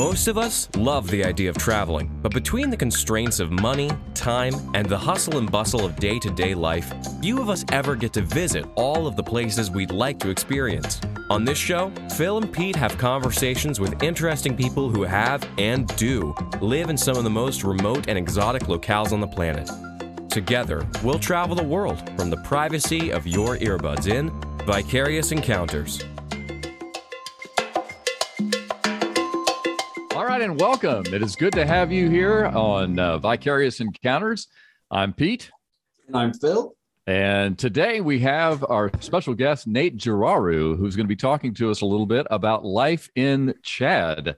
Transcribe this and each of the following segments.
Most of us love the idea of traveling, but between the constraints of money, time, and the hustle and bustle of day-to-day life, few of us ever get to visit all of the places we'd like to experience. On this show, Phil and Pete have conversations with interesting people who have and do live in some of the most remote and exotic locales on the planet. Together, we'll travel the world from the privacy of your earbuds in Vicarious Encounters. All right, and welcome. It is good to have you here on Vicarious Encounters. I'm Pete. And I'm Phil. And today we have our special guest, Nate Geraru, who's going to be talking to us a little bit about life in Chad,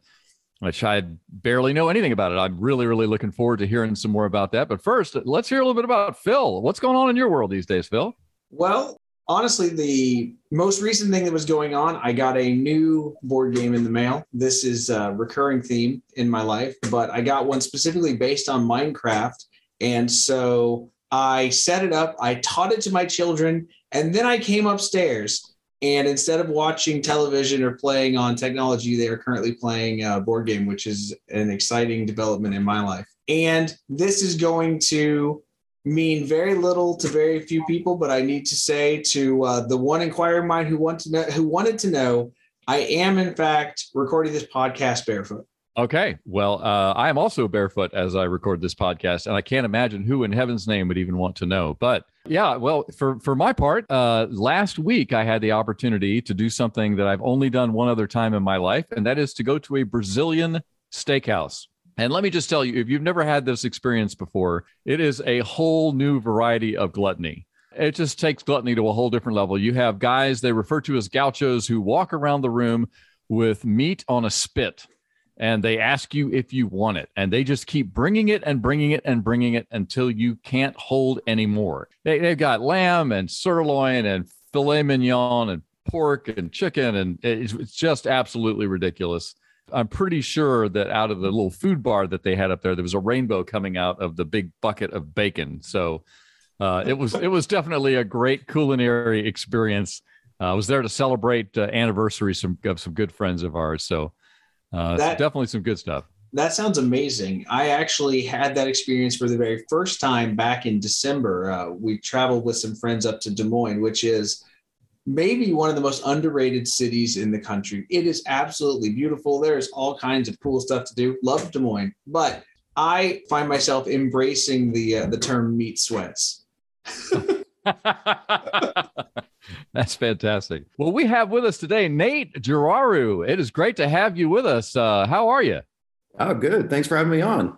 which I barely know anything about it. I'm really looking forward to hearing some more about that. But first, let's hear a little bit about Phil. What's going on in your world these days, Phil? Well, honestly, the most recent thing that was going on, I got a new board game in the mail. This is a recurring theme in my life, but I got one specifically based on Minecraft. And so I set it up, I taught it to my children, and then I came upstairs. And instead of watching television or playing on technology, they are currently playing a board game, which is an exciting development in my life. And this is going to mean very little to very few people, but I need to say to the one inquirer of mine who wanted to know, I am in fact recording this podcast barefoot. Okay, well, I am also barefoot as I record this podcast, and I can't imagine who in heaven's name would even want to know. But yeah, well, for my part, last week I had the opportunity to do something that I've only done one other time in my life, and that is to go to a Brazilian steakhouse. And let me just tell you, if you've never had this experience before, it is a whole new variety of gluttony. It just takes gluttony to a whole different level. You have guys they refer to as gauchos who walk around the room with meat on a spit, and they ask you if you want it. And they just keep bringing it and bringing it and bringing it until you can't hold anymore. They've got lamb and sirloin and filet mignon and pork and chicken, and it's just absolutely ridiculous. I'm pretty sure that out of the little food bar that they had up there, there was a rainbow coming out of the big bucket of bacon. So it was definitely a great culinary experience. I was there to celebrate anniversaries of some good friends of ours. So definitely some good stuff. That sounds amazing. I actually had that experience for the very first time back in December. We traveled with some friends up to Des Moines, which is maybe one of the most underrated cities in the country. It is absolutely beautiful. There's all kinds of cool stuff to do. Love Des Moines, but I find myself embracing the term meat sweats. That's fantastic. Well, we have with us today, Nate Geraru. It is great to have you with us. How are you? Oh, good. Thanks for having me on.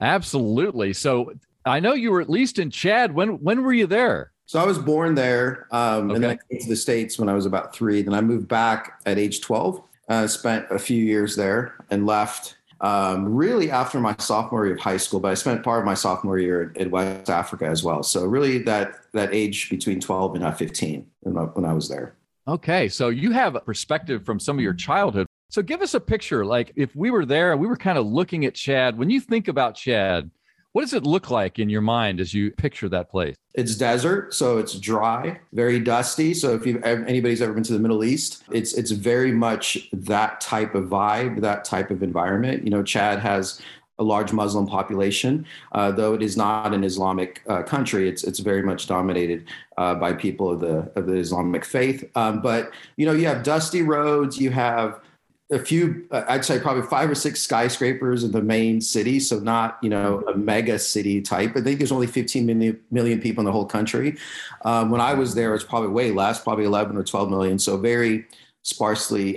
Absolutely. So I know you were at least in Chad. When were you there? So I was born there, and then I came to the States when I was about 3. Then I moved back at age 12, spent a few years there and left really after my sophomore year of high school. But I spent part of my sophomore year in West Africa as well. So really that age between 12 and 15 when I was there. Okay, so you have a perspective from some of your childhood. So give us a picture, like if we were there, we were kind of looking at Chad. When you think about Chad, what does it look like in your mind as you picture that place? It's desert, so it's dry, very dusty. So if anybody's ever been to the Middle East, it's very much that type of vibe, that type of environment. You know, Chad has a large Muslim population, though it is not an Islamic country. It's very much dominated by people of the Islamic faith. But you know, you have dusty roads, you have a few, I'd say probably 5 or 6 skyscrapers in the main city. So not, you know, a mega city type. I think there's only 15 million people in the whole country. When I was there, it's probably way less, probably 11 or 12 million. So very sparsely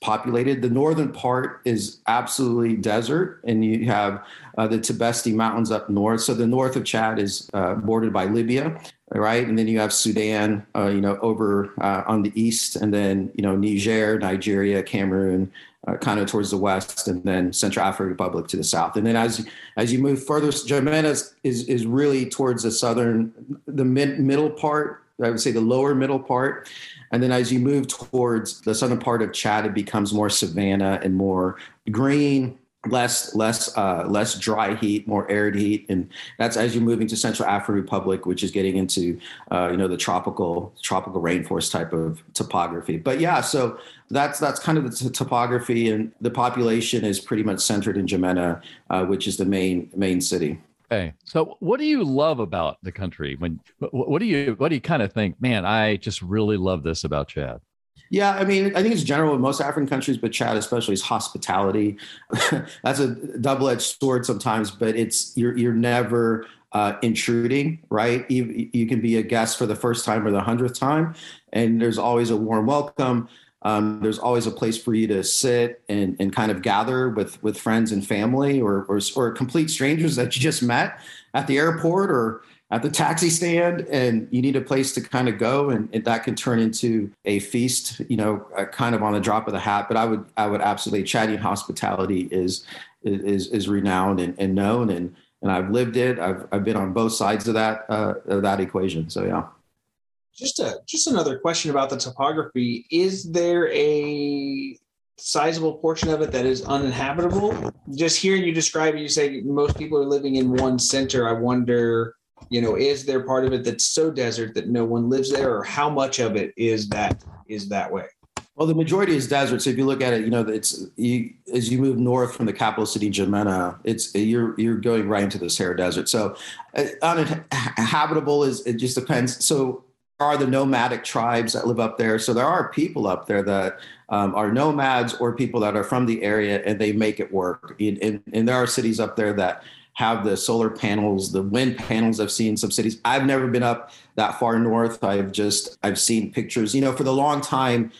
populated. The northern part is absolutely desert. And you have the Tibesti mountains up north. So the north of Chad is bordered by Libya. Right. And then you have Sudan, over on the east, and then, you know, Niger, Nigeria, Cameroon, kind of towards the west, and then Central African Republic to the south. And then as you move further, N'Djamena is really towards the southern, the middle part, I would say the lower middle part. And then as you move towards the southern part of Chad, it becomes more savanna and more green. less dry heat, more arid heat. And that's as you're moving to Central African Republic, which is getting into, the tropical rainforest type of topography. But yeah, so that's kind of the topography, and the population is pretty much centered in N'Djamena, which is the main city. Okay. So what do you love about the country? What do you kind of think, man, I just really love this about Chad? Yeah, I mean, I think it's general in most African countries, but Chad especially is hospitality. That's a double-edged sword sometimes, but it's you're never intruding, right? You can be a guest for the first time or the 100th time, and there's always a warm welcome. There's always a place for you to sit and kind of gather with friends and family or complete strangers that you just met at the airport or at the taxi stand, and you need a place to kind of go, and that can turn into a feast, kind of on the drop of the hat. But I would absolutely, Chadian hospitality is renowned and known, and I've lived it. I've been on both sides of that equation. So yeah. Just another question about the topography. Is there a sizable portion of it that is uninhabitable? Just hearing you describe it, you say most people are living in one center. I wonder, is there part of it that's so desert that no one lives there, or how much of it is that way? Well, the majority is desert. So if you look at it, as you move north from the capital city, N'Djamena, you're going right into the Sahara Desert. So uninhabitable it just depends. So are the nomadic tribes that live up there. So there are people up there that are nomads or people that are from the area, and they make it work. And there are cities up there that have the solar panels, the wind panels. I've seen some cities. I've never been up that far north. I've seen pictures, for the long time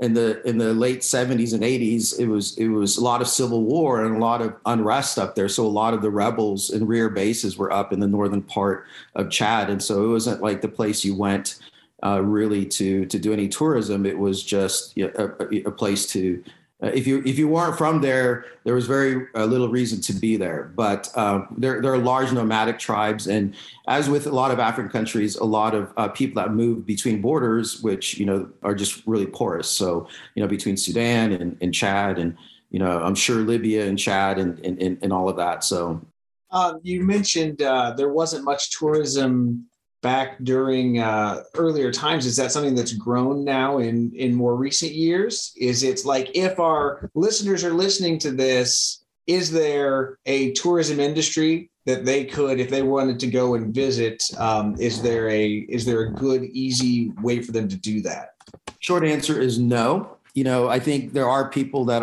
in the late 70s and 80s, it was a lot of civil war and a lot of unrest up there. So a lot of the rebels and rear bases were up in the northern part of Chad. And so it wasn't like the place you went really to do any tourism. It was just a place to, if you weren't from there, there was very little reason to be there. But there are large nomadic tribes. And as with a lot of African countries, a lot of people that move between borders, which, are just really porous. So, between Sudan and Chad and, I'm sure Libya and Chad and all of that. So you mentioned there wasn't much tourism back during earlier times. Is that something that's grown now in more recent years? Is it like, if our listeners are listening to this, is there a tourism industry that they could, if they wanted to go and visit, is there a good, easy way for them to do that? Short answer is no. I think there are people that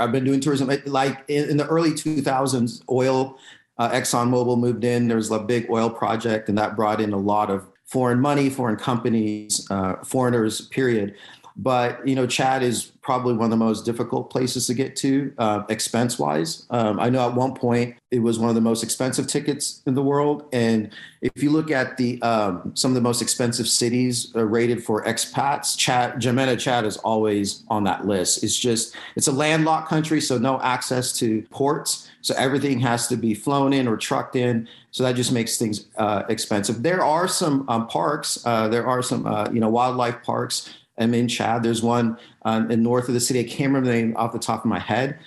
I've been doing tourism, like in the early 2000s, oil, ExxonMobil moved in. There was a big oil project, and that brought in a lot of foreign money, foreign companies, foreigners, period. But, Chad is probably one of the most difficult places to get to expense-wise. I know at one point it was one of the most expensive tickets in the world. And if you look at the some of the most expensive cities rated for expats, N'Djamena, Chad is always on that list. It's a landlocked country, so no access to ports. So everything has to be flown in or trucked in. So that just makes things expensive. There are some parks. There are some, wildlife parks. I'm in Chad. There's one in north of the city. I can't remember the name off the top of my head.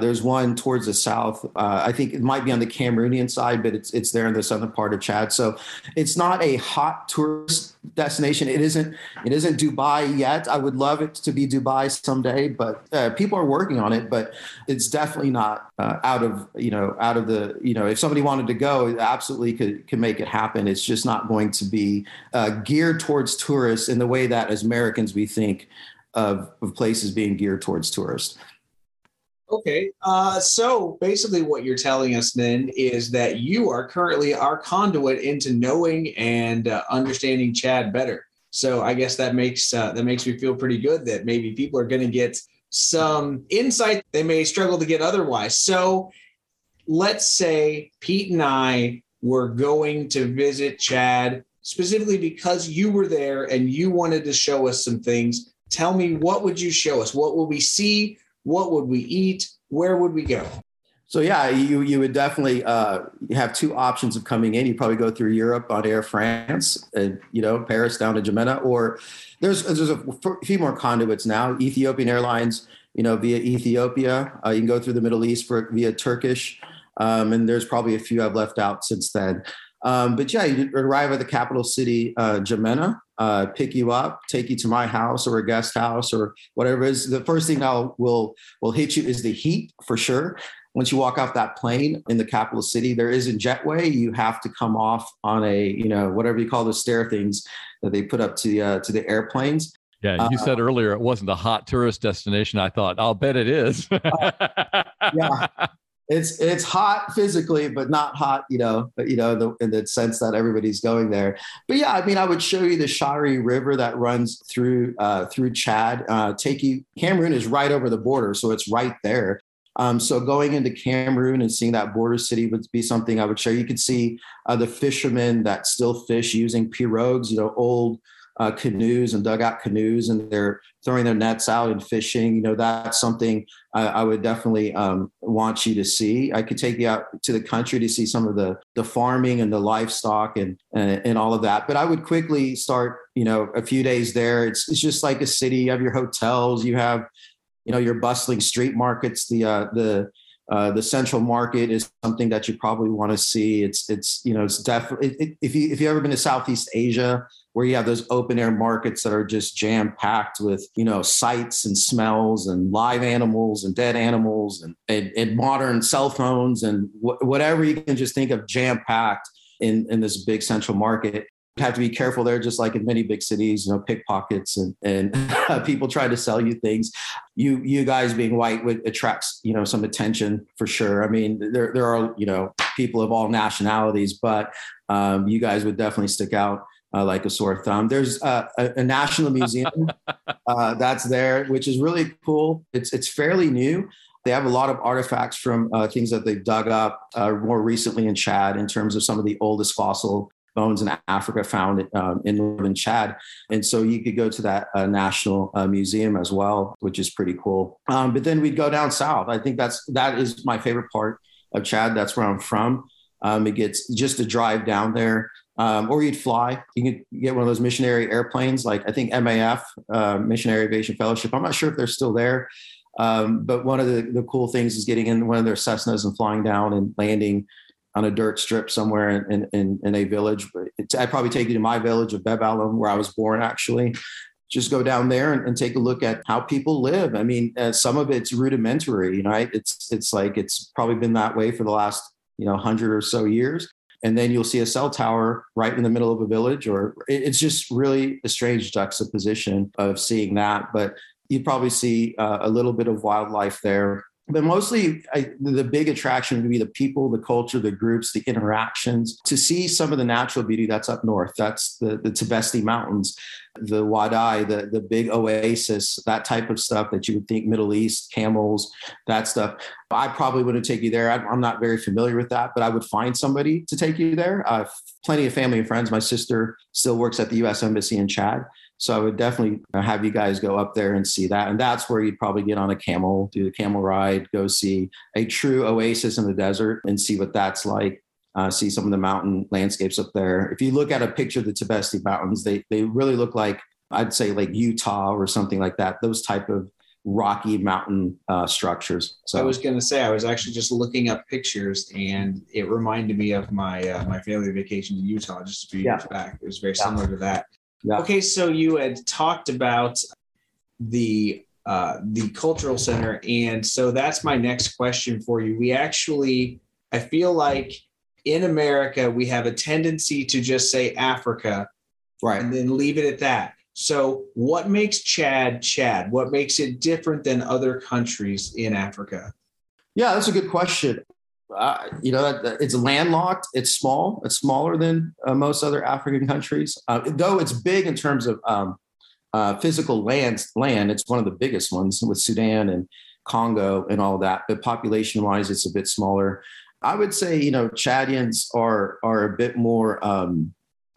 There's one towards the south. I think it might be on the Cameroonian side, but it's there in the southern part of Chad. So it's not a hot tourist destination. It isn't Dubai yet. I would love it to be Dubai someday, but people are working on it. But it's definitely not out of the if somebody wanted to go, it absolutely could make it happen. It's just not going to be geared towards tourists in the way that as Americans we think of places being geared towards tourists. Okay. So basically what you're telling us then is that you are currently our conduit into knowing and understanding Chad better. So I guess that makes me feel pretty good that maybe people are going to get some insight they may struggle to get otherwise. So let's say Pete and I were going to visit Chad specifically because you were there and you wanted to show us some things. Tell me, what would you show us? What will we see? What would we eat? Where would we go? So yeah, you would definitely have two options of coming in. You probably go through Europe on Air France and Paris down to N'Djamena, or there's a few more conduits now. Ethiopian Airlines you know, via Ethiopia. You can go through the Middle East via Turkish. And there's probably a few I've left out since then. But yeah, you arrive at the capital city, N'Djamena, pick you up, take you to my house or a guest house or whatever it is. The first thing will hit you is the heat for sure. Once you walk off that plane in the capital city, there isn't jetway. You have to come off on a, you know, whatever you call the stair things that they put up to the airplanes. Yeah, you said earlier it wasn't a hot tourist destination. I thought, I'll bet it is. Yeah. It's hot physically, but not hot, in the sense that everybody's going there. But yeah, I mean, I would show you the Shari River that runs through Chad. Cameroon is right over the border, so it's right there. So going into Cameroon and seeing that border city would be something I would show. You could see the fishermen that still fish using pirogues, old canoes and dugout canoes, and they're throwing their nets out and fishing. That's something I would definitely want you to see. I could take you out to the country to see some of the farming and the livestock and all of that. But I would quickly start, a few days there. It's just like a city. You have your hotels, you have, your bustling street markets, the central market is something that you probably want to see. It's definitely, if you've ever been to Southeast Asia, where you have those open air markets that are just jam packed with, sights and smells and live animals and dead animals and modern cell phones and whatever you can just think of jam packed in this big central market. You have to be careful there, just like in many big cities, pickpockets and people try to sell you things. You guys being white would attract, some attention for sure. I mean, there are, people of all nationalities, but you guys would definitely stick out like a sore thumb. There's a national museum that's there, which is really cool. It's fairly new. They have a lot of artifacts from things that they've dug up more recently in Chad in terms of some of the oldest fossil bones in Africa found in northern Chad. And so you could go to that national museum as well, which is pretty cool. But then we'd go down south. I think that is my favorite part of Chad. That's where I'm from. It gets just a drive down there. Or you'd fly. You can get one of those missionary airplanes, like I think MAF, Missionary Aviation Fellowship. I'm not sure if they're still there. But one of the cool things is getting in one of their Cessnas and flying down and landing on a dirt strip somewhere in a village. I'd probably take you to my village of Bevalum, where I was born, actually. Just go down there and take a look at how people live. I mean, some of it's rudimentary, it's like, it's probably been that way for the last, 100 or so years. And then you'll see a cell tower right in the middle of a village, or it's just really a strange juxtaposition of seeing that. But you'd probably see a little bit of wildlife there. But mostly the big attraction would be the people, the culture, the groups, the interactions, to see some of the natural beauty that's up north. That's the Tibesti Mountains, the Wadai, the big oasis, that type of stuff that you would think Middle East, camels, that stuff. I probably wouldn't take you there. I'm not very familiar with that, but I would find somebody to take you there. I have plenty of family and friends. My sister still works at the U.S. Embassy in Chad. So I would definitely have you guys go up there and see that. And that's where you'd probably get on a camel, do the camel ride, go see a true oasis in the desert and see what that's like. See some of the mountain landscapes up there. If you look at a picture of the Tibesti Mountains, they really look like, I'd say like Utah or something like that. Those type of rocky mountain structures. So I was going to say, I was actually just looking up pictures and it reminded me of my family vacation to Utah just a few years back. It was very similar to that. Yeah. Okay, so you had talked about the cultural center, and so that's my next question for you. We actually, I feel like in America, we have a tendency to just say Africa, right, and then leave it at that. So what makes Chad, Chad? What makes it different than other countries in Africa? Yeah, that's a good question. It's landlocked. It's small. It's smaller than most other African countries, though it's big in terms of physical land. It's one of the biggest ones with Sudan and Congo and all that. But population wise, it's a bit smaller. I would say, Chadians are a bit more,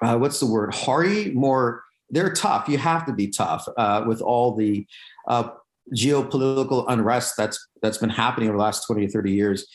hardy, more, they're tough. You have to be tough with all the geopolitical unrest that's been happening over the last 20 or 30 years.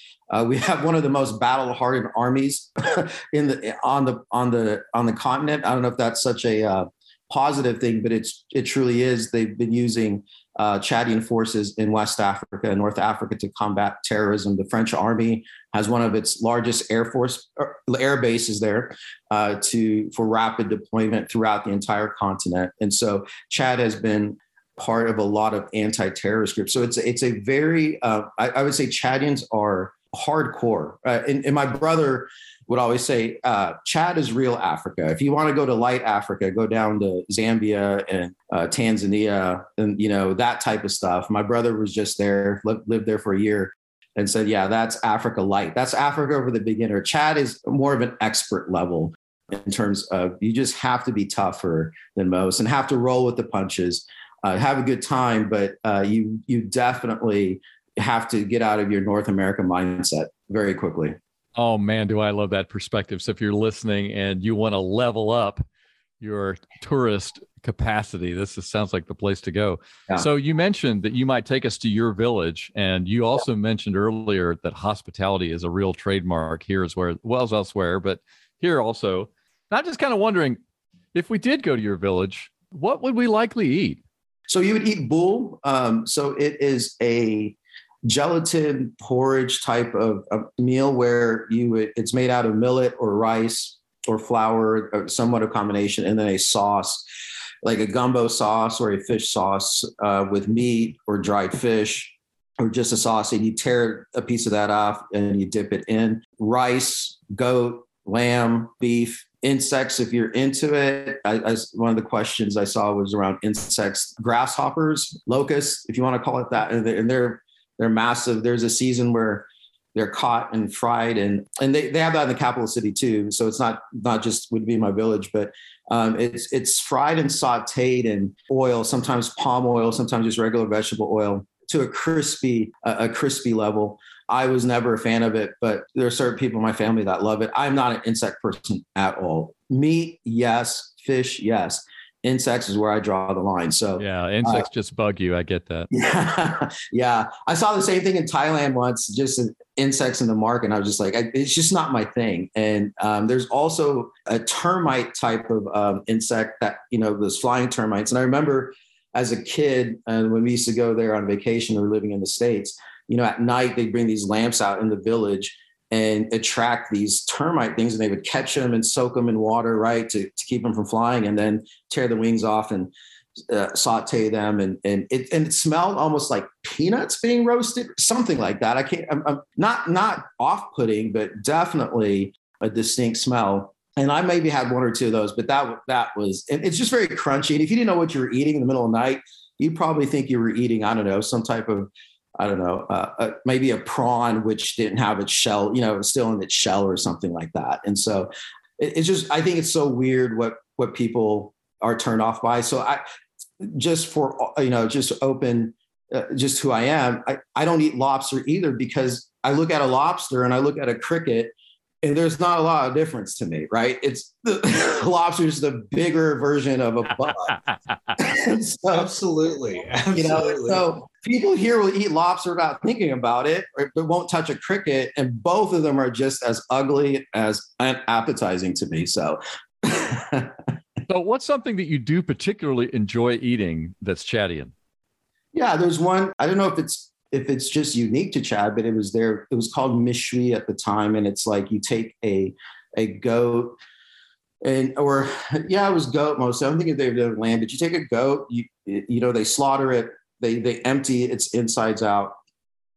We have one of the most battle-hardened armies on the continent. I don't know if that's such a positive thing, but it truly is. They've been using Chadian forces in West Africa and North Africa to combat terrorism. The French army has one of its largest air bases there for rapid deployment throughout the entire continent. And so Chad has been part of a lot of anti-terrorist groups. So it's a very, I would say Chadians are hardcore. And my brother would always say, Chad is real Africa. If you want to go to light Africa, go down to Zambia and Tanzania and, you know, that type of stuff. My brother was just there, lived there for a year and said, yeah, that's Africa light. That's Africa for the beginner. Chad is more of an expert level in terms of you just have to be tougher than most and have to roll with the punches. Have a good time, but you definitely have to get out of your North America mindset very quickly. Oh man, do I love that perspective. So if you're listening and you want to level up your tourist capacity, this sounds like the place to go. Yeah. So you mentioned that you might take us to your village, and you also mentioned earlier that hospitality is a real trademark here as well as elsewhere, but here also. And I'm just kind of wondering, if we did go to your village, what would we likely eat? So you would eat bull. So it is a gelatin porridge type of a meal where it's made out of millet or rice or flour, or somewhat a combination, and then a sauce, like a gumbo sauce or a fish sauce with meat or dried fish or just a sauce. And you tear a piece of that off and you dip it in rice, goat, lamb, beef. Insects, if you're into it, one of the questions I saw was around insects, grasshoppers, locusts, if you want to call it that. And they're massive. There's a season where they're caught and fried, and they have that in the capital city too. So it's not just would be my village, but it's fried and sauteed in oil, sometimes palm oil, sometimes just regular vegetable oil, to a crispy level. I was never a fan of it, but there are certain people in my family that love it. I'm not an insect person at all. Meat, yes. Fish, yes. Insects is where I draw the line. So yeah, insects just bug you. I get that. Yeah, yeah. I saw the same thing in Thailand once, just insects in the market. And I was just like, it's just not my thing. And there's also a termite type of insect that, you know, those flying termites. And I remember as a kid, when we used to go there on vacation, we were living in the States, you know, at night, they'd bring these lamps out in the village and attract these termite things, and they would catch them and soak them in water, right, to keep them from flying, and then tear the wings off and saute them. And it smelled almost like peanuts being roasted, something like that. I'm not off-putting, but definitely a distinct smell. And I maybe had one or two of those, but that was, and it's just very crunchy. And if you didn't know what you were eating in the middle of the night, you'd probably think you were eating, I don't know, some type of, I don't know, maybe a prawn, which didn't have its shell, you know, still in its shell or something like that. And so it's just, I think it's so weird what people are turned off by. So I just for, you know, just open, just who I am. I don't eat lobster either, because I look at a lobster and I look at a cricket and there's not a lot of difference to me, right? It's lobster is the bigger version of a bug. So, absolutely. You know, so people here will eat lobster without thinking about it, but won't touch a cricket. And both of them are just as ugly as appetizing to me. So, so what's something that you do particularly enjoy eating that's Chadian? Yeah, there's one. I don't know if it's just unique to Chad, but it was there. It was called mishwi at the time. And it's like you take a goat it was goat mostly. I don't think they've done lamb, but you take a goat, you know, they slaughter it, they empty its insides out,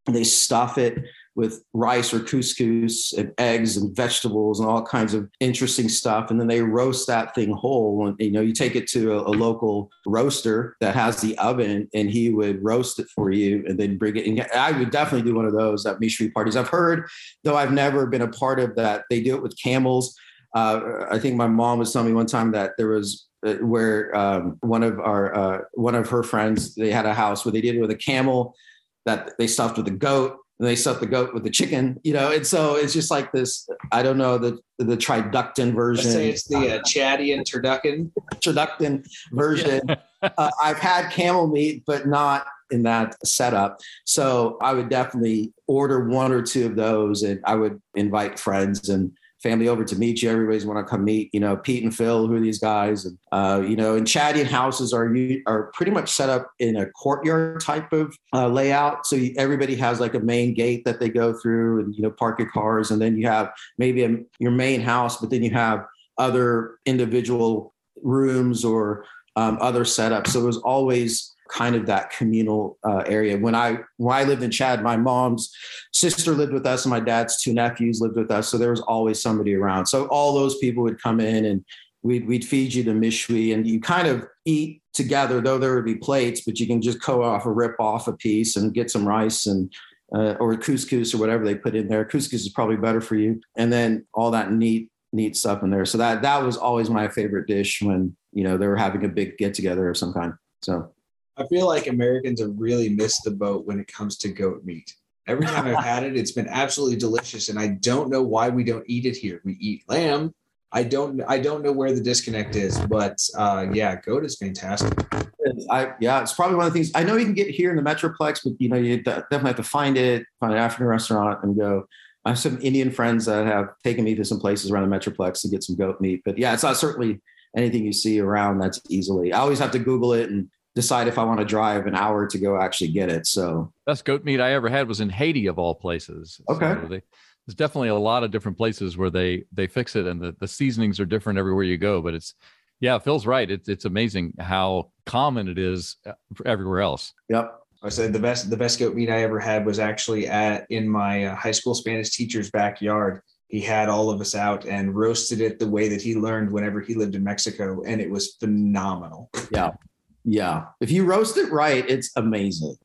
and they stuff it with rice or couscous and eggs and vegetables and all kinds of interesting stuff. And then they roast that thing whole. And, you know, you take it to a local roaster that has the oven, and he would roast it for you and then bring it in. I would definitely do one of those at Mishri parties. I've heard, though I've never been a part of that, they do it with camels. I think my mom was telling me one time that there was where one of her friends, they had a house where they did it with a camel that they stuffed with a goat. And they stuff the goat with the chicken, you know, and so it's just like this, I don't know, the triductan version. I say it's the Chadian turducken version. I've had camel meat, but not in that setup. So I would definitely order one or two of those, and I would invite friends and family over to meet you. Everybody's want to come meet, you know, Pete and Phil, who are these guys? And, you know, and Chadian houses are pretty much set up in a courtyard type of layout. So everybody has like a main gate that they go through and, you know, park your cars. And then you have maybe your main house, but then you have other individual rooms or other setups. So it was always kind of that communal area. When I lived in Chad, my mom's sister lived with us and my dad's two nephews lived with us. So there was always somebody around. So all those people would come in and we'd feed you the mishwi and you kind of eat together, though there would be plates, but you can just rip off a piece and get some rice and or couscous or whatever they put in there. Couscous is probably better for you. And then all that neat stuff in there. So that was always my favorite dish when, you know, they were having a big get together of some kind. So I feel like Americans have really missed the boat when it comes to goat meat. Every time I've had it, it's been absolutely delicious. And I don't know why we don't eat it here. We eat lamb. I don't know where the disconnect is, but yeah, goat is fantastic. It's probably one of the things I know you can get here in the Metroplex, but you know, you definitely have to find an African restaurant and go. I have some Indian friends that have taken me to some places around the Metroplex to get some goat meat, but yeah, it's not certainly anything you see around that's easily. I always have to Google it and decide if I want to drive an hour to go actually get it. So best goat meat I ever had was in Haiti of all places. Okay. So there's definitely a lot of different places where they fix it and the seasonings are different everywhere you go, but it's, yeah, Phil's right. It's amazing how common it is everywhere else. Yep. I said the best goat meat I ever had was actually in my high school Spanish teacher's backyard. He had all of us out and roasted it the way that he learned whenever he lived in Mexico. And it was phenomenal. Yeah. Yeah. If you roast it right, it's amazing.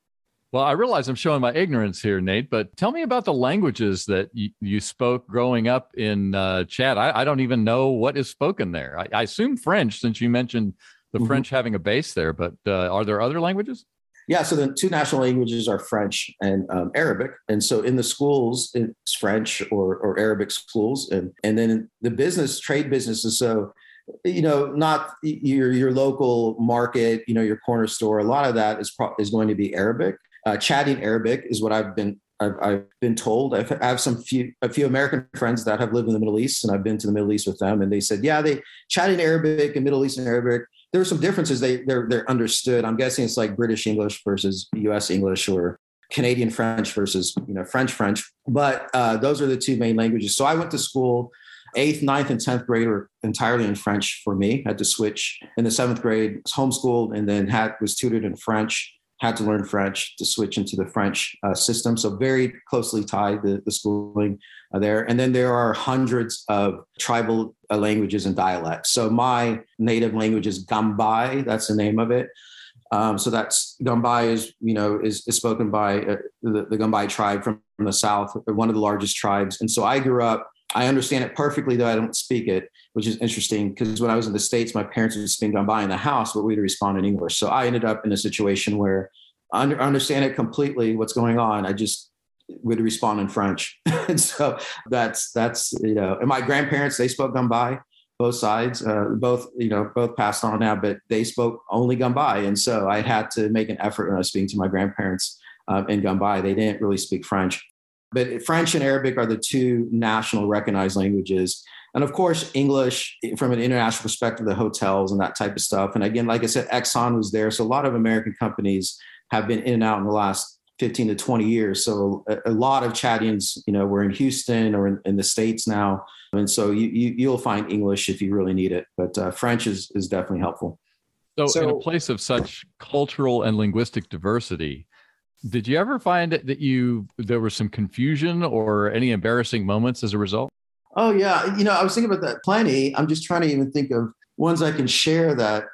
Well, I realize I'm showing my ignorance here, Nate, but tell me about the languages that you spoke growing up in Chad. I don't even know what is spoken there. I assume French, since you mentioned the mm-hmm. French having a base there, but are there other languages? Yeah. So the two national languages are French and Arabic. And so in the schools, it's French or Arabic schools. And then the trade businesses. So you know, not your local market, you know, your corner store. A lot of that is going to be Arabic. Chadian Arabic is what I've been told. I have a few American friends that have lived in the Middle East, and I've been to the Middle East with them, and they said, yeah, they Chadian Arabic and Middle Eastern Arabic. There are some differences. They're understood. I'm guessing it's like British English versus U.S. English or Canadian French versus you know French. But those are the two main languages. So I went to school. 8th, 9th, and 10th grade were entirely in French for me. I had to switch. In the 7th grade, was homeschooled and then was tutored in French, had to learn French to switch into the French system. So very closely tied the schooling there. And then there are hundreds of tribal languages and dialects. So my native language is Gambai. That's the name of it. So that's Gambai is spoken by the Gambai tribe from the South, one of the largest tribes. And so I grew up, I understand it perfectly, though I don't speak it, which is interesting because when I was in the States, my parents would speak Gambai in the house, but we'd respond in English. So I ended up in a situation where I understand it completely, what's going on. I just would respond in French. And so that's, you know, and my grandparents, they spoke Gambai, both sides, both passed on now, but they spoke only Gambai. And so I had to make an effort when I was speaking to my grandparents in Gambai. They didn't really speak French. But French and Arabic are the two national recognized languages. And of course, English from an international perspective, the hotels and that type of stuff. And again, like I said, Exxon was there. So a lot of American companies have been in and out in the last 15 to 20 years. So a lot of Chadians, you know, were in Houston or in the States now. And so you'll find English if you really need it. But French is definitely helpful. So in a place of such cultural and linguistic diversity, did you ever find that there was some confusion or any embarrassing moments as a result? Oh, yeah. You know, I was thinking about that plenty. I'm just trying to even think of ones I can share that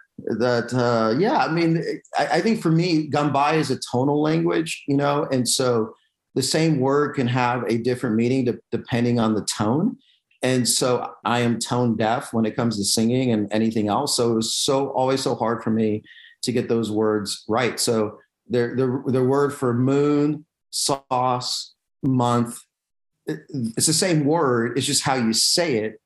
I mean, I think for me, Gambai is a tonal language, you know, and so the same word can have a different meaning depending on the tone. And so I am tone deaf when it comes to singing and anything else. So it was always so hard for me to get those words right. So The word for moon, sauce, month, it's the same word. It's just how you say it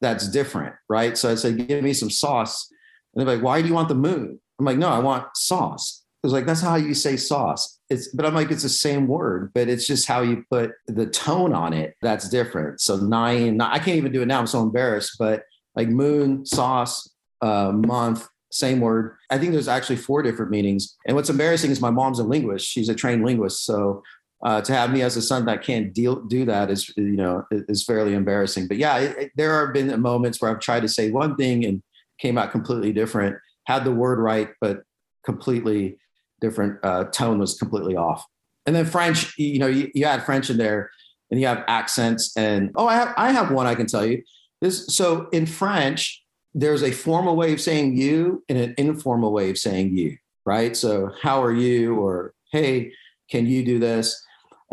that's different, right? So I said, give me some sauce. And they're like, why do you want the moon? I'm like, no, I want sauce. was like, that's how you say sauce. But I'm like, it's the same word, but it's just how you put the tone on it. That's different. So nine, I can't even do it now. I'm so embarrassed, but like moon, sauce, month, same word. I think there's actually four different meanings. And what's embarrassing is my mom's a linguist. She's a trained linguist. So to have me as a son that can't do that is, you know, is fairly embarrassing. But yeah, there have been moments where I've tried to say one thing and came out completely different, had the word right, but completely different tone was completely off. And then French, you know, you add French in there and you have accents and, I have one I can tell you this. So in French, there's a formal way of saying you and an informal way of saying you, right? So how are you? Or, hey, can you do this?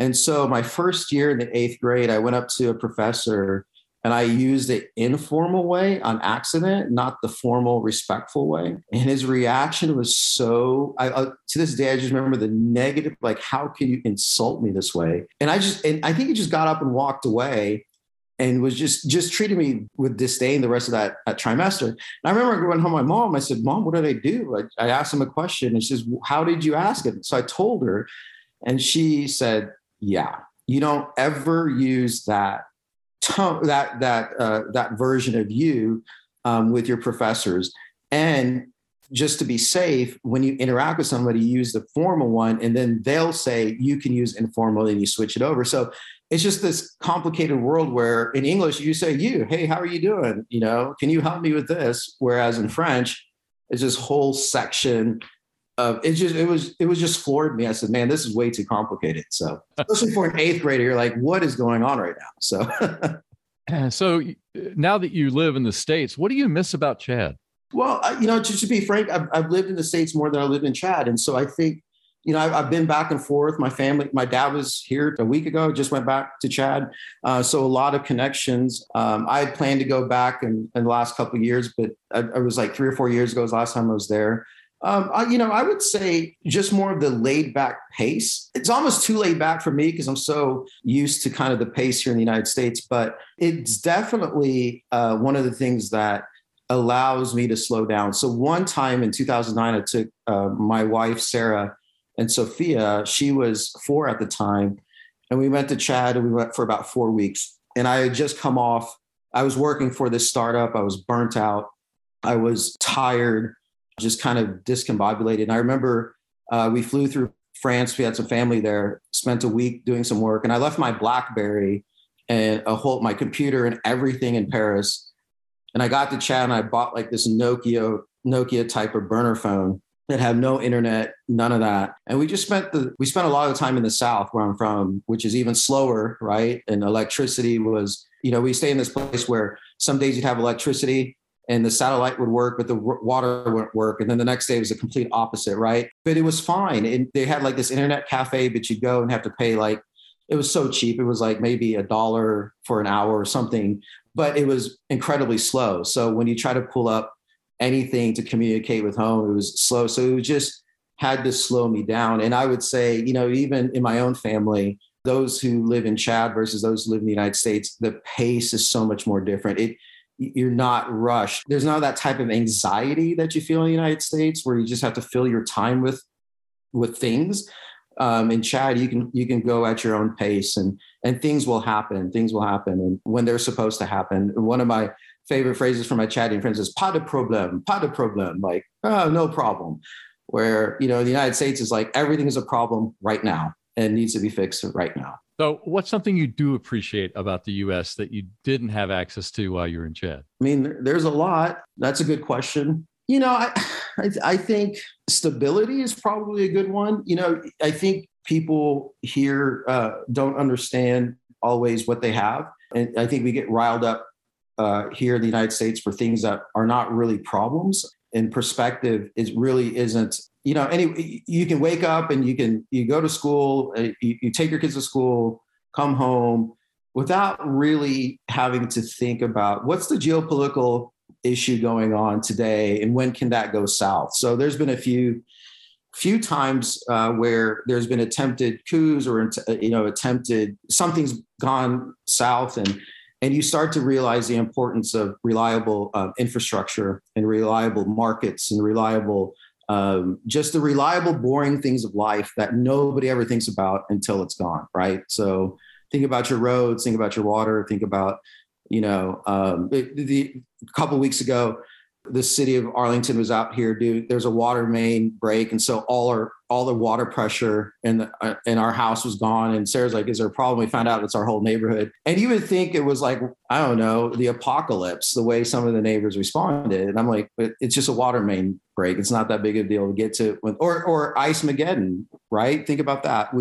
And so my first year in the eighth grade, I went up to a professor and I used the informal way on accident, not the formal, respectful way. And his reaction was so, to this day, I just remember the negative, like, how can you insult me this way? And I think he just got up and walked away and was just treated me with disdain the rest of that trimester. And I remember going home to my mom, I said, Mom, what did I do? I asked him a question and she says, how did you ask it? So I told her. And she said, yeah, you don't ever use that tone, that version of you with your professors. And just to be safe, when you interact with somebody, you use the formal one, and then they'll say you can use informal and you switch it over. So it's just this complicated world where in English, you say you, hey, how are you doing? You know, can you help me with this? Whereas in French, it's this whole section. It just floored me. I said, man, this is way too complicated. So especially for an eighth grader, you're like, what is going on right now? So, so now that you live in the States, what do you miss about Chad? Well, you know, to be frank, I've lived in the States more than I lived in Chad. And so I think, you know, I've been back and forth. My family, my dad was here a week ago, just went back to Chad. So a lot of connections. I had planned to go back in the last couple of years, but I was like 3 or 4 years ago was the last time I was there. You know, I would say just more of the laid back pace. It's almost too laid back for me because I'm so used to kind of the pace here in the United States. But it's definitely one of the things that allows me to slow down. So one time in 2009, I took my wife, Sarah, and Sophia. She was 4 at the time. And we went to Chad and we went for about 4 weeks. And I had just come off. I was working for this startup. I was burnt out. I was tired. Just kind of discombobulated. And I remember we flew through France. We had some family there, spent a week doing some work. And I left my BlackBerry and my computer and everything in Paris. And I got to Chad and I bought like this Nokia type of burner phone that had no internet, none of that. And we just spent a lot of time in the South where I'm from, which is even slower, right? And electricity was, you know, we stay in this place where some days you'd have electricity and the satellite would work, but the water wouldn't work. And then the next day was the complete opposite, right? But it was fine. And they had like this internet cafe, but you'd go and have to pay like, it was so cheap. It was like maybe $1 for an hour or something, but it was incredibly slow. So when you try to pull up anything to communicate with home, it was slow. So it just had to slow me down. And I would say, you know, even in my own family, those who live in Chad versus those who live in the United States, the pace is so much more different. You're not rushed. There's not that type of anxiety that you feel in the United States where you just have to fill your time with things. In Chad, you can go at your own pace and things will happen. Things will happen and when they're supposed to happen. One of my favorite phrases from my Chadian friends is "pas de problème," "pas de problème," like "oh, no problem." Where, you know, in the United States is like everything is a problem right now and needs to be fixed right now. So what's something you do appreciate about the U.S. that you didn't have access to while you were in Chad? I mean, there's a lot. That's a good question. You know, I think stability is probably a good one. You know, I think people here don't understand always what they have. And I think we get riled up here in the United States for things that are not really problems. And perspective really isn't. You know, you can wake up and you go to school, you take your kids to school, come home without really having to think about what's the geopolitical issue going on today and when can that go south? So there's been a few times where there's been attempted coups or, you know, something's gone south and you start to realize the importance of reliable infrastructure and reliable markets and reliable Just the reliable, boring things of life that nobody ever thinks about until it's gone. Right. So think about your roads, think about your water, think about, you know, a couple of weeks ago, the city of Arlington was out here, dude, there's a water main break. And so all the water pressure in our house was gone. And Sarah's like, is there a problem? We found out it's our whole neighborhood. And you would think it was like, I don't know, the apocalypse, the way some of the neighbors responded. And I'm like, but it's just a water main break. It's not that big of a deal to get to, or Ice-mageddon, right? Think about that.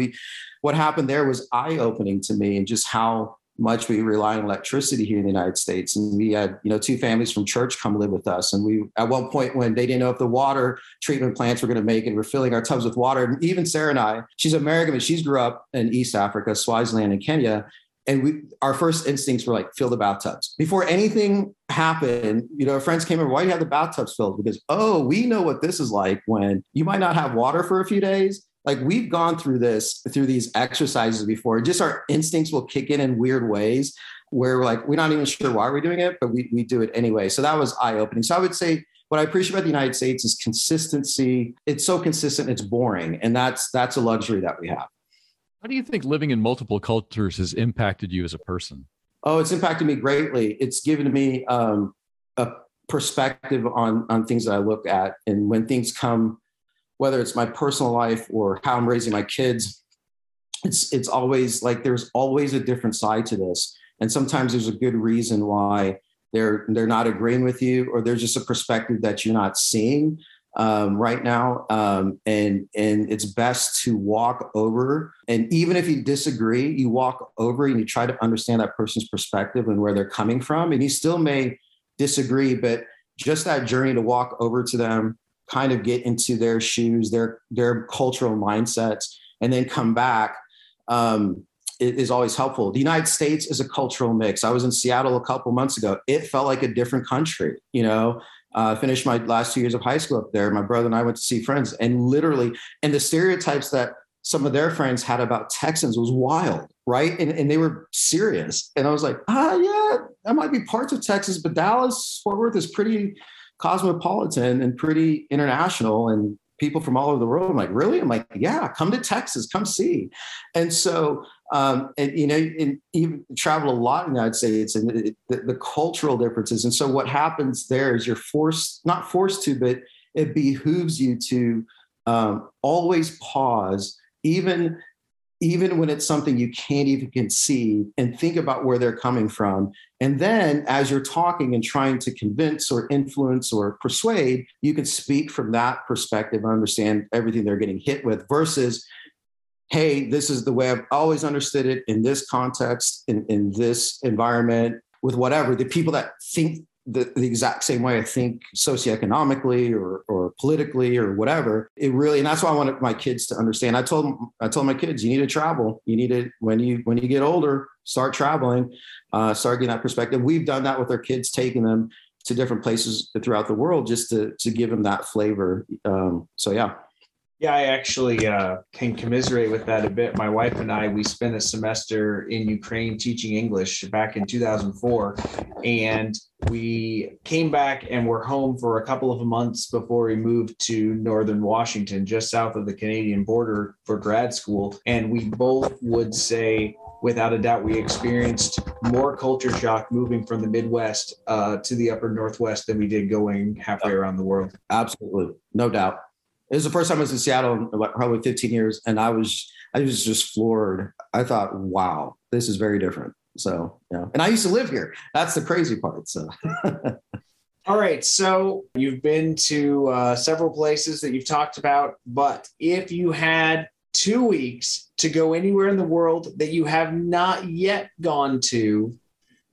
What happened there was eye-opening to me, and just how much we rely on electricity here in the United States. And we had, you know, two families from church come live with us. And we, at one point when they didn't know if the water treatment plants were going to make it, we're filling our tubs with water. And even Sarah and I, she's American, but she's grew up in East Africa, Swaziland and Kenya. And our first instincts were like, fill the bathtubs. Before anything happened, you know, our friends came over, why do you have the bathtubs filled? Because, oh, we know what this is like when you might not have water for a few days. Like, we've gone through this, through these exercises before. Just our instincts will kick in weird ways where we're like, we're not even sure why we're doing it, but we do it anyway. So that was eye-opening. So I would say what I appreciate about the United States is consistency. It's so consistent, it's boring. And that's a luxury that we have. How do you think living in multiple cultures has impacted you as a person? Oh, it's impacted me greatly. It's given me a perspective on things that I look at. And when things come, whether it's my personal life or how I'm raising my kids, it's always like, there's always a different side to this. And sometimes there's a good reason why they're not agreeing with you, or there's just a perspective that you're not seeing right now. And it's best to walk over. And even if you disagree, you walk over and you try to understand that person's perspective and where they're coming from. And you still may disagree, but just that journey to walk over to them, kind of get into their shoes, their cultural mindsets, and then come back is always helpful. The United States is a cultural mix. I was in Seattle a couple months ago. It felt like a different country, you know. Finished my last 2 years of high school up there. My brother and I went to see friends, and literally, and the stereotypes that some of their friends had about Texans was wild, right? And they were serious. And I was like, yeah, that might be parts of Texas, but Dallas, Fort Worth is pretty cosmopolitan and pretty international, and people from all over the world. I'm like, really? I'm like, yeah, come to Texas, come see. And so, and you know, and you travel a lot in the United States, and the cultural differences. And so what happens there is you're not forced to, but it behooves you to always pause, even when it's something you can't even conceive, and think about where they're coming from. And then as you're talking and trying to convince or influence or persuade, you can speak from that perspective and understand everything they're getting hit with, versus, hey, this is the way I've always understood it in this context, in this environment, with whatever. The people that think the exact same way I think socioeconomically or politically or whatever, it really, and that's why I wanted my kids to understand. I told my kids, you need to travel. You need to, when you get older, start traveling, start getting that perspective. We've done that with our kids, taking them to different places throughout the world, just to give them that flavor. So yeah. Yeah, I actually can commiserate with that a bit. My wife and I, we spent a semester in Ukraine teaching English back in 2004, and we came back and were home for a couple of months before we moved to northern Washington, just south of the Canadian border, for grad school. And we both would say, without a doubt, we experienced more culture shock moving from the Midwest to the upper Northwest than we did going halfway around the world. Absolutely. No doubt. It was the first time I was in Seattle in probably 15 years. And I was just floored. I thought, wow, this is very different. So, yeah. And I used to live here. That's the crazy part. So. All right. So you've been to several places that you've talked about, but if you had 2 weeks to go anywhere in the world that you have not yet gone to,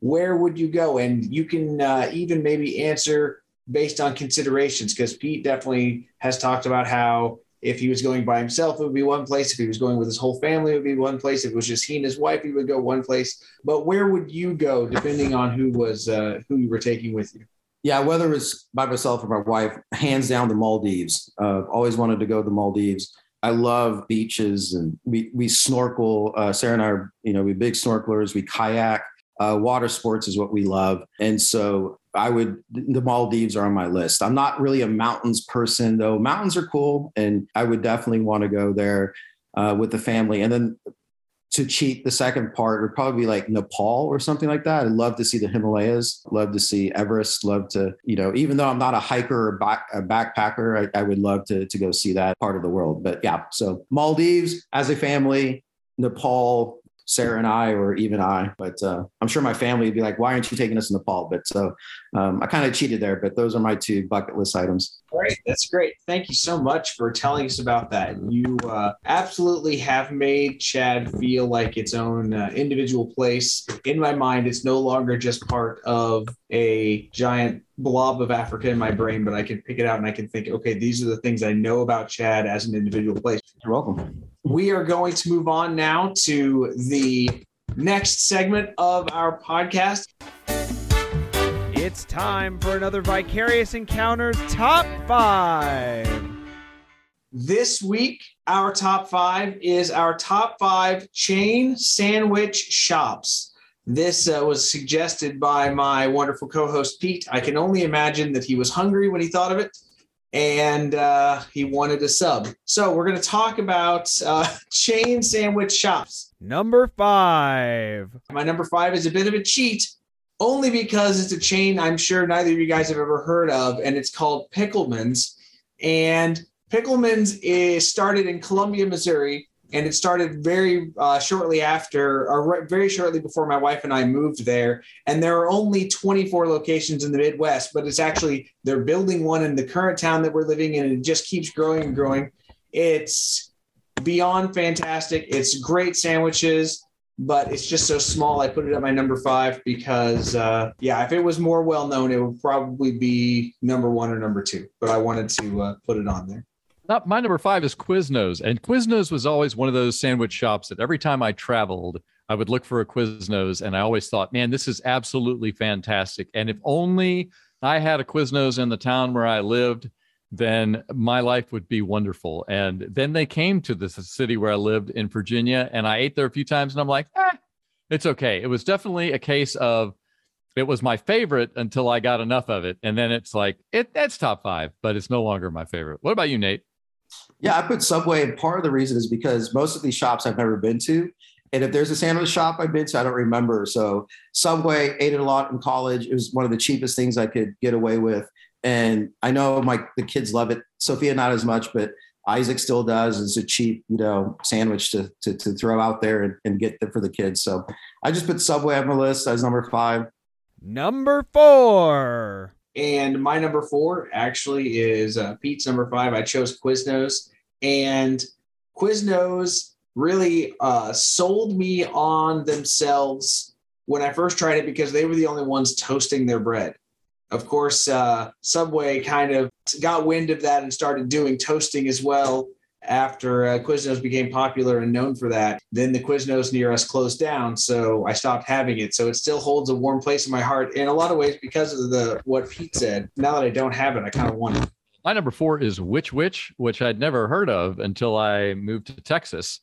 where would you go? And you can even maybe answer based on considerations, because Pete definitely has talked about how if he was going by himself, it would be one place. If he was going with his whole family, it would be one place. If it was just he and his wife, he would go one place. But where would you go, depending on who you were taking with you? Yeah, whether it was by myself or my wife, hands down the Maldives. Always wanted to go to the Maldives. I love beaches, and we snorkel. Sarah and I are, you know, we're big snorkelers. We kayak. Water sports is what we love. And so the Maldives are on my list. I'm not really a mountains person, though. Mountains are cool, and I would definitely want to go there with the family. And then to cheat, the second part would probably be like Nepal or something like that. I'd love to see the Himalayas, love to see Everest, love to, you know, even though I'm not a hiker or a backpacker, I would love to go see that part of the world. But yeah, so Maldives as a family, Nepal, Sarah and I, or even I, but I'm sure my family would be like, why aren't you taking us to Nepal? But so I kind of cheated there, but those are my two bucket list items. Great. That's great. Thank you so much for telling us about that. You absolutely have made Chad feel like its own individual place. In my mind, it's no longer just part of a giant blob of Africa in my brain, but I can pick it out and I can think, okay, these are the things I know about Chad as an individual place. You're welcome. We are going to move on now to the next segment of our podcast. It's time for another Vicarious Encounters Top 5. This week, our top 5 is our top 5 chain sandwich shops. This was suggested by my wonderful co-host, Pete. I can only imagine that he was hungry when he thought of it, and he wanted a sub. So we're going to talk about chain sandwich shops. Number 5. My number 5 is a bit of a cheat, only because it's a chain I'm sure neither of you guys have ever heard of, and it's called Pickleman's. And Pickleman's is started in Columbia, Missouri, and it started very shortly before my wife and I moved there. And there are only 24 locations in the Midwest, but it's actually, they're building one in the current town that we're living in, and it just keeps growing and growing. It's beyond fantastic. It's great sandwiches, but it's just so small. I put it at my number 5 because, if it was more well-known, it would probably be number 1 or number 2, but I wanted to put it on there. My number 5 is Quiznos, and Quiznos was always one of those sandwich shops that every time I traveled, I would look for a Quiznos, and I always thought, man, this is absolutely fantastic. And if only I had a Quiznos in the town where I lived, then my life would be wonderful. And then they came to this city where I lived in Virginia, and I ate there a few times, and I'm like, it's okay. It was definitely a case of, it was my favorite until I got enough of it. And then it's like, that's top 5, but it's no longer my favorite. What about you, Nate? Yeah, I put Subway, and part of the reason is because most of these shops I've never been to. And if there's a sandwich shop I've been to, I don't remember. So Subway, ate it a lot in college. It was one of the cheapest things I could get away with. And I know the kids love it. Sophia, not as much, but Isaac still does. It's a cheap, sandwich to throw out there and get there for the kids. So I just put Subway on my list as number 5. Number 4. And my number 4 actually is Pete's number 5. I chose Quiznos, and Quiznos really sold me on themselves when I first tried it because they were the only ones toasting their bread. Of course, Subway kind of got wind of that and started doing toasting as well after Quiznos became popular and known for that. Then the Quiznos near us closed down, so I stopped having it. So it still holds a warm place in my heart in a lot of ways because of what Pete said. Now that I don't have it, I kind of want it. My number 4 is Witch Witch, which I'd never heard of until I moved to Texas.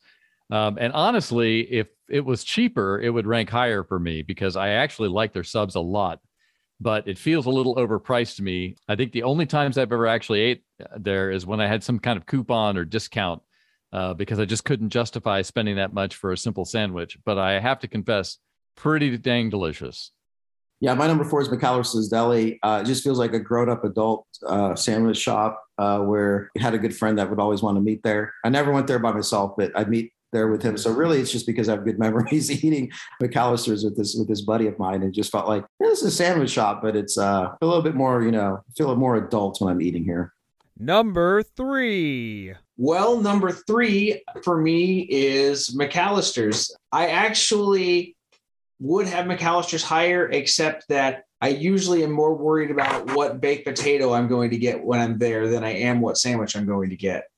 And honestly, if it was cheaper, it would rank higher for me because I actually like their subs a lot. But it feels a little overpriced to me. I think the only times I've ever actually ate there is when I had some kind of coupon or discount because I just couldn't justify spending that much for a simple sandwich. But I have to confess, pretty dang delicious. Yeah, my number 4 is McAllister's Deli. It just feels like a grown-up adult sandwich shop where I had a good friend that would always want to meet there. I never went there by myself, but I'd meet there with him. So really, it's just because I have good memories eating McAllister's with this buddy of mine, and just felt like this is a sandwich shop, but it's a little bit more, I feel more adult when I'm eating here. Number 3. Well, number 3 for me is McAllister's. I actually would have McAllister's higher, except that I usually am more worried about what baked potato I'm going to get when I'm there than I am what sandwich I'm going to get.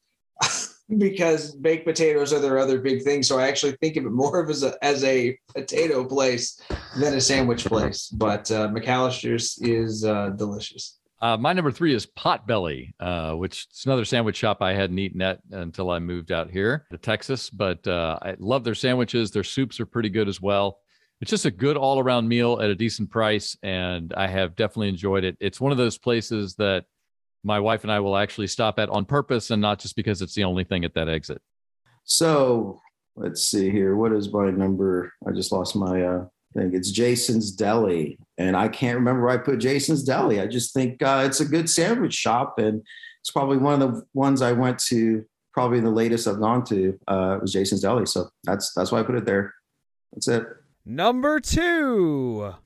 Because baked potatoes are their other big thing. So I actually think of it more of as a potato place than a sandwich place. But McAllister's is delicious. My number 3 is Potbelly, which is another sandwich shop I hadn't eaten at until I moved out here to Texas. But I love their sandwiches. Their soups are pretty good as well. It's just a good all-around meal at a decent price, and I have definitely enjoyed it. It's one of those places that my wife and I will actually stop at on purpose and not just because it's the only thing at that exit. So let's see here. What is my number? I just lost my thing. It's Jason's Deli, and I can't remember where I put Jason's Deli. I just think it's a good sandwich shop, and it's probably one of the ones I went to, probably the latest I've gone to was Jason's Deli. So that's why I put it there. That's it. Number two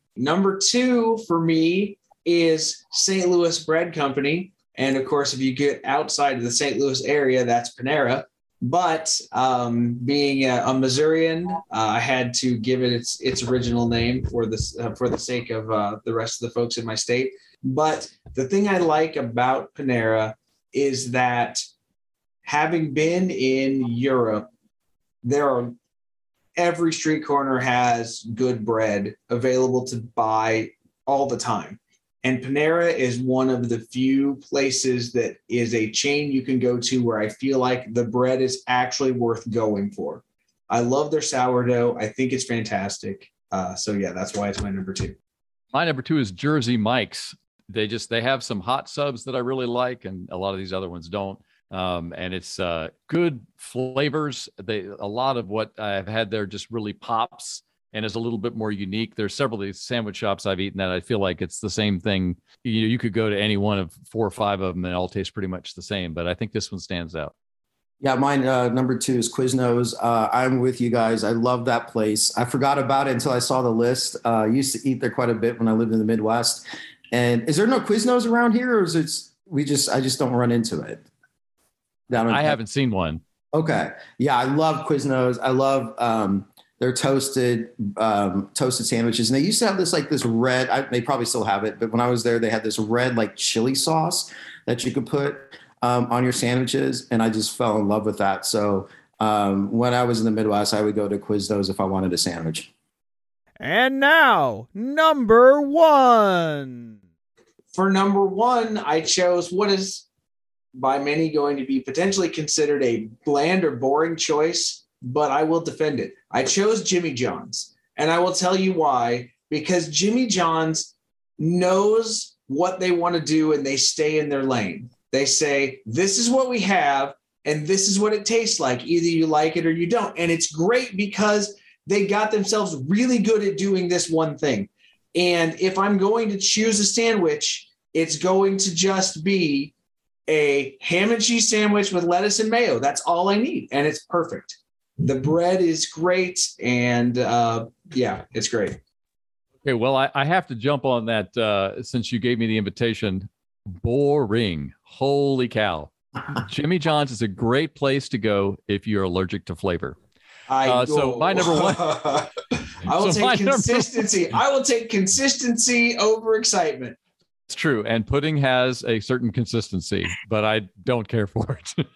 for me is St. Louis Bread Company. And of course, if you get outside of the St. Louis area, that's Panera. But being a Missourian, I had to give it its original name for the sake of the rest of the folks in my state. But the thing I like about Panera is that having been in Europe, every street corner has good bread available to buy all the time. And Panera is one of the few places that is a chain you can go to where I feel like the bread is actually worth going for. I love their sourdough. I think it's fantastic. So yeah, that's why it's my number two. My number two is Jersey Mike's. They have some hot subs that I really like, and a lot of these other ones don't. And it's good flavors. A lot of what I've had there just really pops and is a little bit more unique. There's several of these sandwich shops I've eaten that I feel like it's the same thing. You could go to any one of 4 or 5 of them, and they all taste pretty much the same. But I think this one stands out. Yeah, mine number two is Quiznos. I'm with you guys. I love that place. I forgot about it until I saw the list. I used to eat there quite a bit when I lived in the Midwest. And is there no Quiznos around here, or is it I just don't run into it? I haven't seen one. Okay. Yeah. I love Quiznos. I love their toasted sandwiches. And they used to have this red, they probably still have it, but when I was there, they had this red, chili sauce that you could put on your sandwiches. And I just fell in love with that. So when I was in the Midwest, I would go to Quiznos if I wanted a sandwich. And now, number one. For number one, I chose what is by many going to be potentially considered a bland or boring choice, but I will defend it. I chose Jimmy John's, and I will tell you why, because Jimmy John's knows what they want to do and they stay in their lane. They say, this is what we have, and this is what it tastes like. Either you like it or you don't. And it's great because they got themselves really good at doing this one thing. And if I'm going to choose a sandwich, it's going to just be a ham and cheese sandwich with lettuce and mayo. That's all I need. And it's perfect. The bread is great. And yeah, it's great. Okay. Well, I have to jump on that since you gave me the invitation. Boring. Holy cow. Jimmy John's is a great place to go if you're allergic to flavor. So my number one. I will take consistency. I will take consistency over excitement. It's true. And pudding has a certain consistency, but I don't care for it.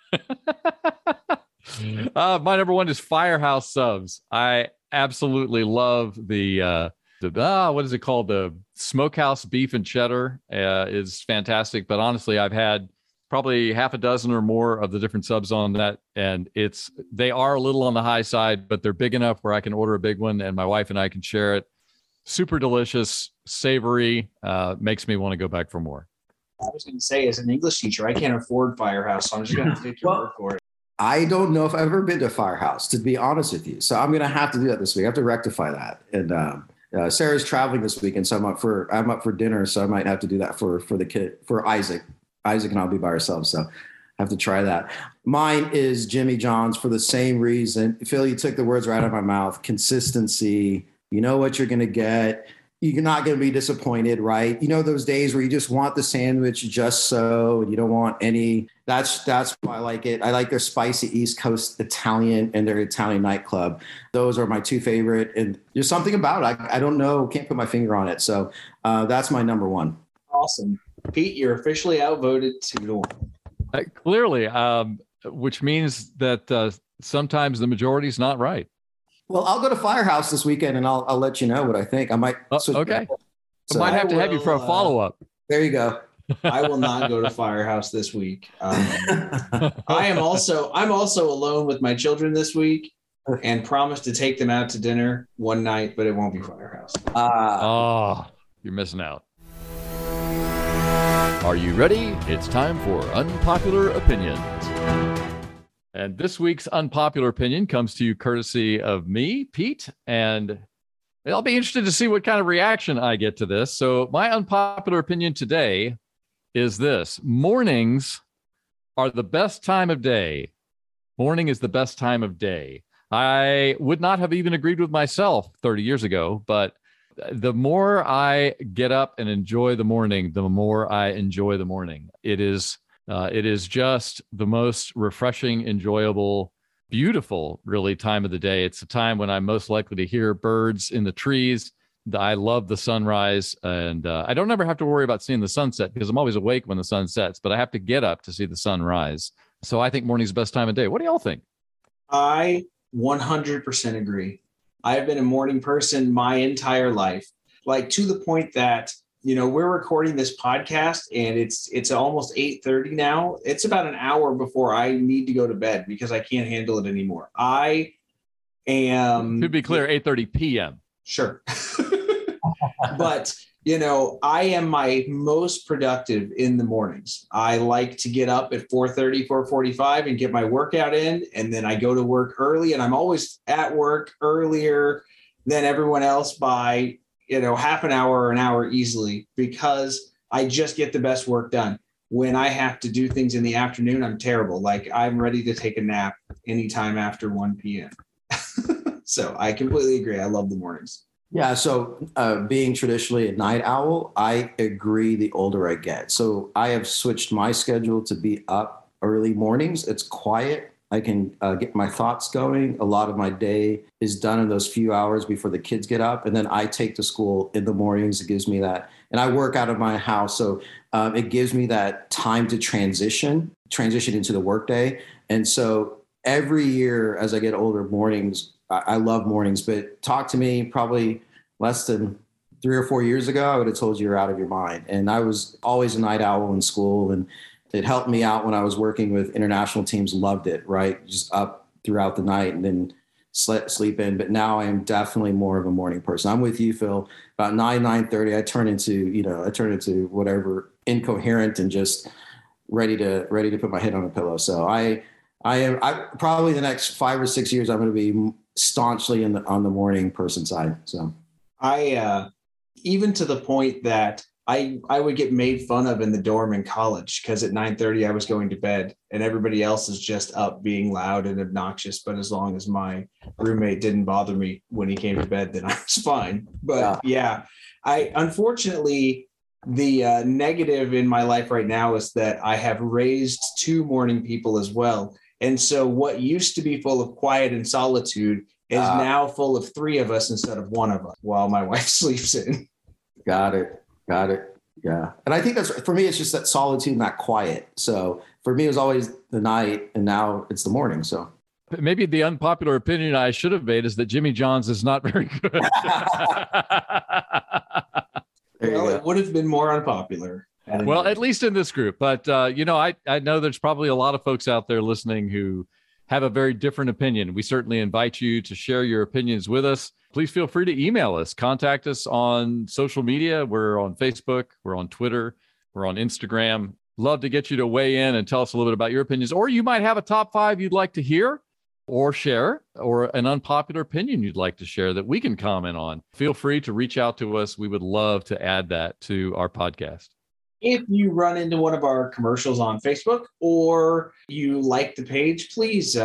My number one is Firehouse Subs. I absolutely love what is it called? The smokehouse beef and cheddar is fantastic. But honestly, I've had probably half a dozen or more of the different subs on that. And they are a little on the high side, but they're big enough where I can order a big one and my wife and I can share it. Super delicious, savory, makes me want to go back for more. I was going to say, as an English teacher, I can't afford Firehouse, so I'm just going to take your word for it. I don't know if I've ever been to Firehouse, to be honest with you. So I'm going to have to do that this week. I have to rectify that. And Sarah's traveling this weekend, so I'm up for dinner, so I might have to do that for the kid, for Isaac. Isaac and I'll be by ourselves, so I have to try that. Mine is Jimmy John's for the same reason. Phil, you took the words right out of my mouth. Consistency. You know what you're going to get. You're not going to be disappointed, right? You know those days where you just want the sandwich just so, and you don't want any. That's why I like it. I like their spicy East Coast Italian and their Italian nightclub. Those are my two favorite. And there's something about it. I don't know. Can't put my finger on it. So that's my number one. Awesome. Pete, you're officially outvoted 2-1. Clearly, which means that sometimes the majority's not right. Well, I'll go to Firehouse this weekend, and I'll let you know what I think. I might. Okay. So I might have to have you for a follow-up. There you go. I will not go to Firehouse this week. I'm also alone with my children this week. and promised to take them out to dinner one night, but it won't be Firehouse. Oh, you're missing out. Are you ready? It's time for Unpopular Opinions. And this week's Unpopular Opinion comes to you courtesy of me, Pete, and I'll be interested to see what kind of reaction I get to this. So my unpopular opinion today is this. Mornings are the best time of day. Morning is the best time of day. I would not have even agreed with myself 30 years ago, but the more I get up and enjoy the morning, the more I enjoy the morning. It is just the most refreshing, enjoyable, beautiful, really, time of the day. It's the time when I'm most likely to hear birds in the trees. I love the sunrise, and I don't ever have to worry about seeing the sunset because I'm always awake when the sun sets, but I have to get up to see the sunrise. So I think morning's the best time of day. What do y'all think? I 100% agree. I've been a morning person my entire life, like to the point that, you know, we're recording this podcast and it's almost 8:30 now. It's about an hour before I need to go to bed because I can't handle it anymore. I am... To be clear, 8:30 p.m. Sure. But, you know, I am my most productive in the mornings. I like to get up at 4:30, 4:45 and get my workout in. And then I go to work early, and I'm always at work earlier than everyone else by, you know, half an hour or an hour easily, because I just get the best work done. When I have to do things in the afternoon, I'm terrible. Like, I'm ready to take a nap anytime after 1 p.m. So I completely agree. I love the mornings. Yeah. So being traditionally a night owl, I agree the older I get. So I have switched my schedule to be up early mornings. It's quiet. I can get my thoughts going. A lot of my day is done in those few hours before the kids get up. And then I take to school in the mornings. It gives me that. And I work out of my house. So it gives me that time to transition into the workday. And so every year as I get older, mornings, I love mornings, but talk to me probably less than 3 or 4 years ago, I would have told you you're out of your mind. And I was always a night owl in school, and it helped me out when I was working with international teams. Loved it, right? Just up throughout the night and then sleep in. But now I am definitely more of a morning person. I'm with you, Phil. About 9:30, I turn into whatever, incoherent and just ready to put my head on a pillow. So I am probably the next 5 or 6 years, I'm going to be staunchly on the morning person side. So I, even to the point that I would get made fun of in the dorm in college, because at 9:30 I was going to bed and everybody else is just up being loud and obnoxious. But as long as my roommate didn't bother me when he came to bed, then I was fine. But yeah, I unfortunately, the negative in my life right now is that I have raised two morning people as well. And so what used to be full of quiet and solitude is now full of three of us instead of one of us while my wife sleeps in. Got it. Yeah. And I think that's, for me, it's just that solitude and that quiet. So for me, it was always the night, and now it's the morning. So maybe the unpopular opinion I should have made is that Jimmy John's is not very good. Well, it would have been more unpopular. Well, at least in this group. But, you know, I know there's probably a lot of folks out there listening who have a very different opinion. We certainly invite you to share your opinions with us. Please feel free to email us. Contact us on social media. We're on Facebook. We're on Twitter. We're on Instagram. Love to get you to weigh in and tell us a little bit about your opinions. Or you might have a top five you'd like to hear or share, or an unpopular opinion you'd like to share that we can comment on. Feel free to reach out to us. We would love to add that to our podcast. If you run into one of our commercials on Facebook or you like the page, please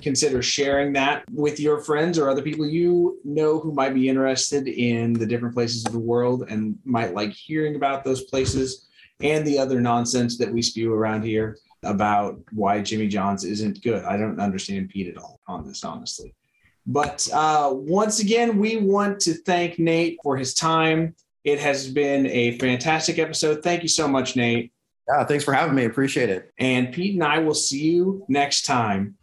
consider sharing that with your friends or other people you know who might be interested in the different places of the world and might like hearing about those places and the other nonsense that we spew around here about why Jimmy John's isn't good. I don't understand Pete at all on this, honestly. But once again, we want to thank Nate for his time. It has been a fantastic episode. Thank you so much, Nate. Yeah, thanks for having me. Appreciate it. And Pete and I will see you next time.